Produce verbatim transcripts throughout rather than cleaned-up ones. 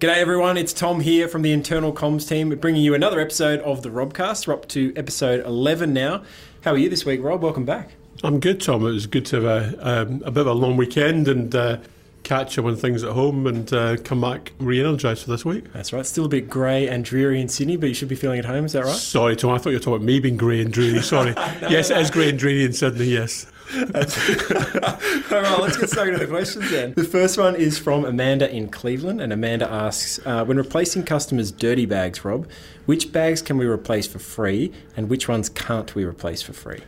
G'day everyone, it's Tom here from the internal comms team, bringing you another episode of the Robcast. We're up to episode eleven now. How are you this week, Rob? Welcome back. I'm good, Tom. It was good to have a, um, a bit of a long weekend and uh, catch up on things at home and uh, come back re-energised for this week. That's right. It's still a bit grey and dreary in Sydney, but you should be feeling at home, is that right? Sorry, Tom. I thought you were talking about me being grey and dreary. Sorry. no, yes, no, no. It is grey and dreary in Sydney, yes. All right, let's get started with the questions then. The first one is from Amanda in Cleveland, and Amanda asks, uh, when replacing customers' dirty bags, Rob, which bags can we replace for free and which ones can't we replace for free?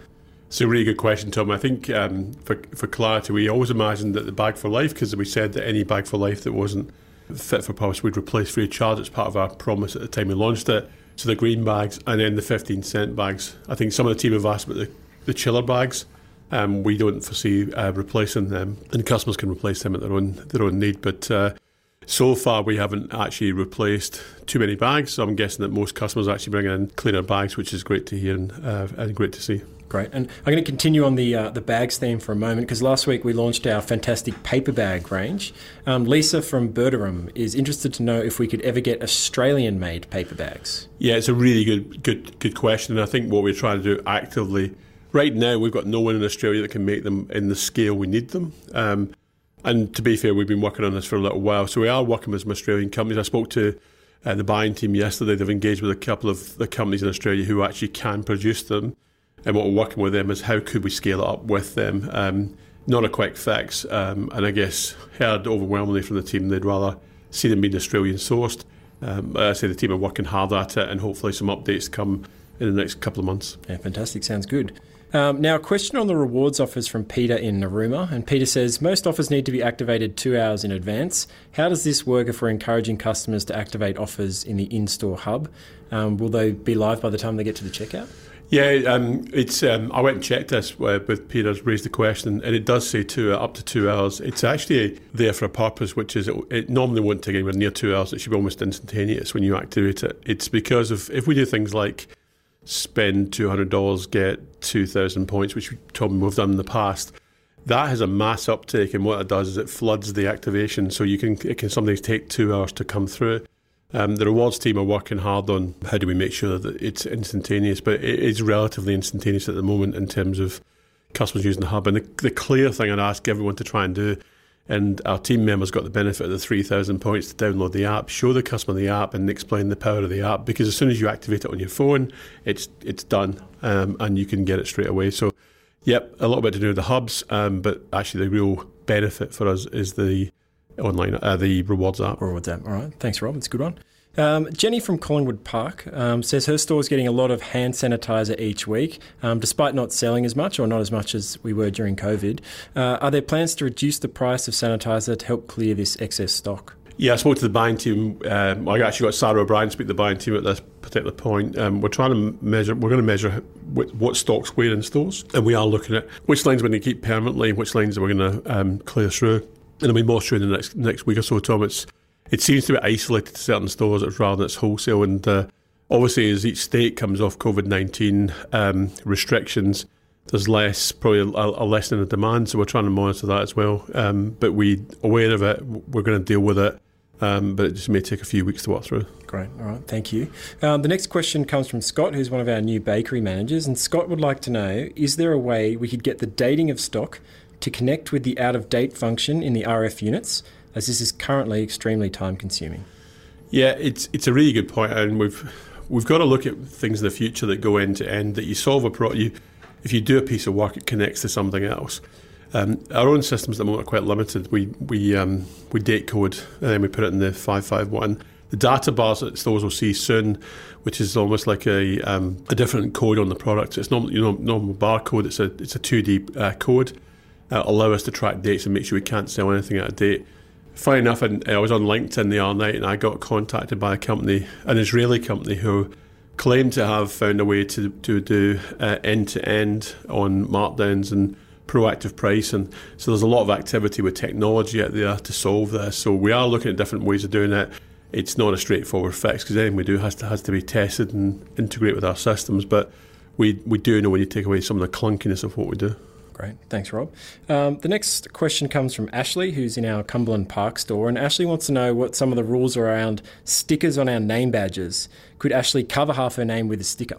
It's a really good question, Tom. I think um, for, for clarity, we always imagined that the bag for life, because we said that any bag for life that wasn't fit for purpose we'd replace free of charge. It's part of our promise at the time we launched it. So the green bags and then the fifteen cent bags. I think some of the team have asked about the, the chiller bags. Um, we don't foresee uh, replacing them, and customers can replace them at their own their own need. But uh, so far, we haven't actually replaced too many bags. So I'm guessing that most customers actually bring in cleaner bags, which is great to hear and, uh, and great to see. Great, and I'm going to continue on the uh, the bags theme for a moment, because last week we launched our fantastic paper bag range. Um, Lisa from Berderham is interested to know if we could ever get Australian-made paper bags. Yeah, it's a really good good good question, and I think what we're trying to do actively. Right now, we've got no one in Australia that can make them in the scale we need them. Um, and to be fair, we've been working on this for a little while. So we are working with some Australian companies. I spoke to uh, the buying team yesterday. They've engaged with a couple of the companies in Australia who actually can produce them. And what we're working with them is how could we scale it up with them? Um, not a quick fix. Um, and I guess heard overwhelmingly from the team, they'd rather see them being Australian sourced. Um, I say the team are working hard at it, and hopefully some updates come in the next couple of months. Yeah, fantastic. Sounds good. Um, now, a question on the rewards offers from Peter in Narooma. And Peter says, most offers need to be activated two hours in advance. How does this work if we're encouraging customers to activate offers in the in-store hub? Um, will they be live by the time they get to the checkout? Yeah, um, it's. Um, I went and checked this with Peter's raised the question, and it does say two up to two hours. It's actually there for a purpose, which is it, it normally won't take anywhere near two hours. It should be almost instantaneous when you activate it. It's because of if we do things like spend two hundred dollars, get two thousand points, which we told we've done in the past. That has a mass uptake, and what it does is it floods the activation, so you can it can sometimes take two hours to come through. Um, the rewards team are working hard on how do we make sure that it's instantaneous, but it is relatively instantaneous at the moment in terms of customers using the hub. And the, the clear thing I'd ask everyone to try and do, and our team members got the benefit of the three thousand points to download the app, show the customer the app and explain the power of the app, because as soon as you activate it on your phone, it's it's done um, and you can get it straight away. So, yep, a little bit to do with the hubs, um, but actually the real benefit for us is the online, uh, the rewards app. Rewards app, all right. Thanks, Rob. It's a good one. Um, Jenny from Collingwood Park um, says her store is getting a lot of hand sanitizer each week, um, despite not selling as much or not as much as we were during COVID. Uh, are there plans to reduce the price of sanitizer to help clear this excess stock? Yeah, I spoke to the buying team. Um, I actually got Sarah O'Brien to speak to the buying team at this particular point. Um, we're trying to measure, we're going to measure what, what stocks we're in stores, and we are looking at which lines we're going to keep permanently, which lines we're going to um, clear through. And it'll be more through in the next, next week or so, Tom. It's It seems to be isolated to certain stores rather than it's wholesale. And uh, obviously, as each state comes off COVID nineteen um, restrictions, there's less, probably a, a lessening of demand. So we're trying to monitor that as well. Um, but we're aware of it. We're going to deal with it. Um, but it just may take a few weeks to work through. Great. All right. Thank you. Um, the next question comes from Scott, who's one of our new bakery managers. And Scott would like to know, is there a way we could get the dating of stock to connect with the out-of-date function in the R F units, as this is currently extremely time-consuming? Yeah, it's it's a really good point, and we've we've got to look at things in the future that go end to end. That you solve a pro, you if you do a piece of work, it connects to something else. Um, our own systems at the moment are quite limited. We we um, we date code and then we put it in the five five one. The data bars that stores will see soon, which is almost like a um, a different code on the product. It's normal, you know, normal barcode. It's a it's a two D uh, code. Uh, allow us to track dates and make sure we can't sell anything out of date. Funny enough, and I was on LinkedIn the other night and I got contacted by a company, an Israeli company, who claimed to have found a way to, to do uh, end-to-end on markdowns and proactive pricing. So there's a lot of activity with technology out there to solve this. So we are looking at different ways of doing it. It's not a straightforward fix, because anything we do has to has to be tested and integrate with our systems. But we, we do know we need to take away some of the clunkiness of what we do. Great. Thanks, Rob. Um, the next question comes from Ashley, who's in our Cumberland Park store. And Ashley wants to know what some of the rules are around stickers on our name badges. Could Ashley cover half her name with a sticker?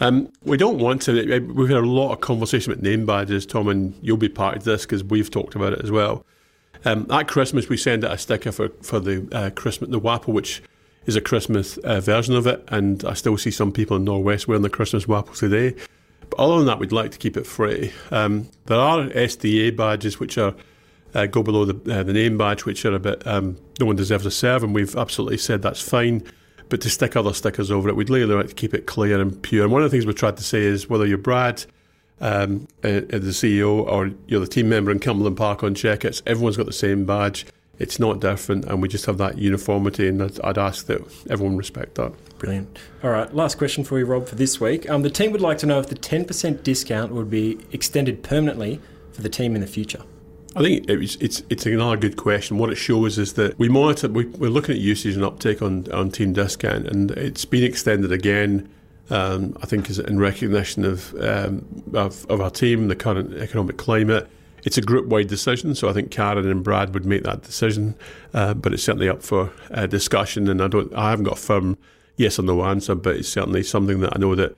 Um, we don't want to. We've had a lot of conversation about name badges, Tom, and you'll be part of this because we've talked about it as well. Um, at Christmas, we send out a sticker for, for the uh, Christmas, the WAPO, which is a Christmas uh, version of it, and I still see some people in Norwest wearing the Christmas WAPO today. But other than that, we'd like to keep it free. Um, there are S D A badges which are uh, go below the, uh, the name badge, which are a bit, um, no one deserves a serve, and we've absolutely said that's fine. But to stick other stickers over it, we'd really like to keep it clear and pure. And one of the things we've tried to say is whether you're Brad, um, uh, the C E O, or you're the team member in Cumberland Park on check, it's everyone's got the same badge. It's not different, and we just have that uniformity, and I'd, I'd ask that everyone respect that. Brilliant. All right, last question for you, Rob, for this week. Um, the team would like to know if the ten percent discount would be extended permanently for the team in the future. I think it's it's, it's another good question. What it shows is that we monitor, we, we're looking at usage and uptake on, on team discount, and it's been extended again, um, I think, is in recognition of, um, of of our team, the current economic climate. It's a group-wide decision, so I think Karen and Brad would make that decision, uh, but it's certainly up for uh, discussion, and I don't, I haven't got a firm yes or no answer, but it's certainly something that I know that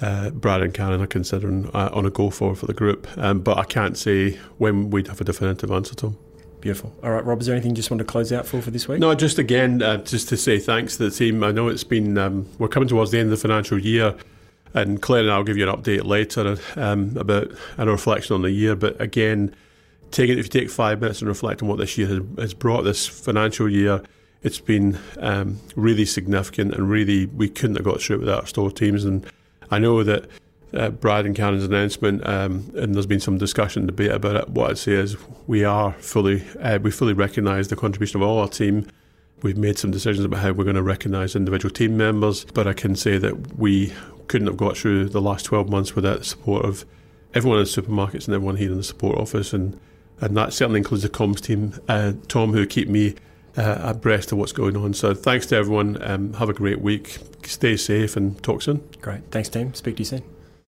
uh, Brad and Karen are considering uh, on a go-forward for the group, um, but I can't say when we'd have a definitive answer to them. Beautiful. All right, Rob, is there anything you just want to close out for for this week? No, just again, uh, just to say thanks to the team. I know it's been, um, we're coming towards the end of the financial year, and Claire and I will give you an update later um, about a reflection on the year. But again, take it, if you take five minutes and reflect on what this year has, has brought, this financial year, it's been um, really significant, and really we couldn't have got through it without our store teams. And I know that uh, Brad and Karen's announcement, um, and there's been some discussion and debate about it. What I'd say is we are fully, uh, we fully recognise the contribution of all our team. We've made some decisions about how we're going to recognise individual team members, but I can say that we couldn't have got through the last twelve months without the support of everyone in the supermarkets and everyone here in the support office, and, and that certainly includes the comms team, uh, Tom, who keep me uh, abreast of what's going on. So thanks to everyone. Um, have a great week. Stay safe and talk soon. Great. Thanks, team. Speak to you soon.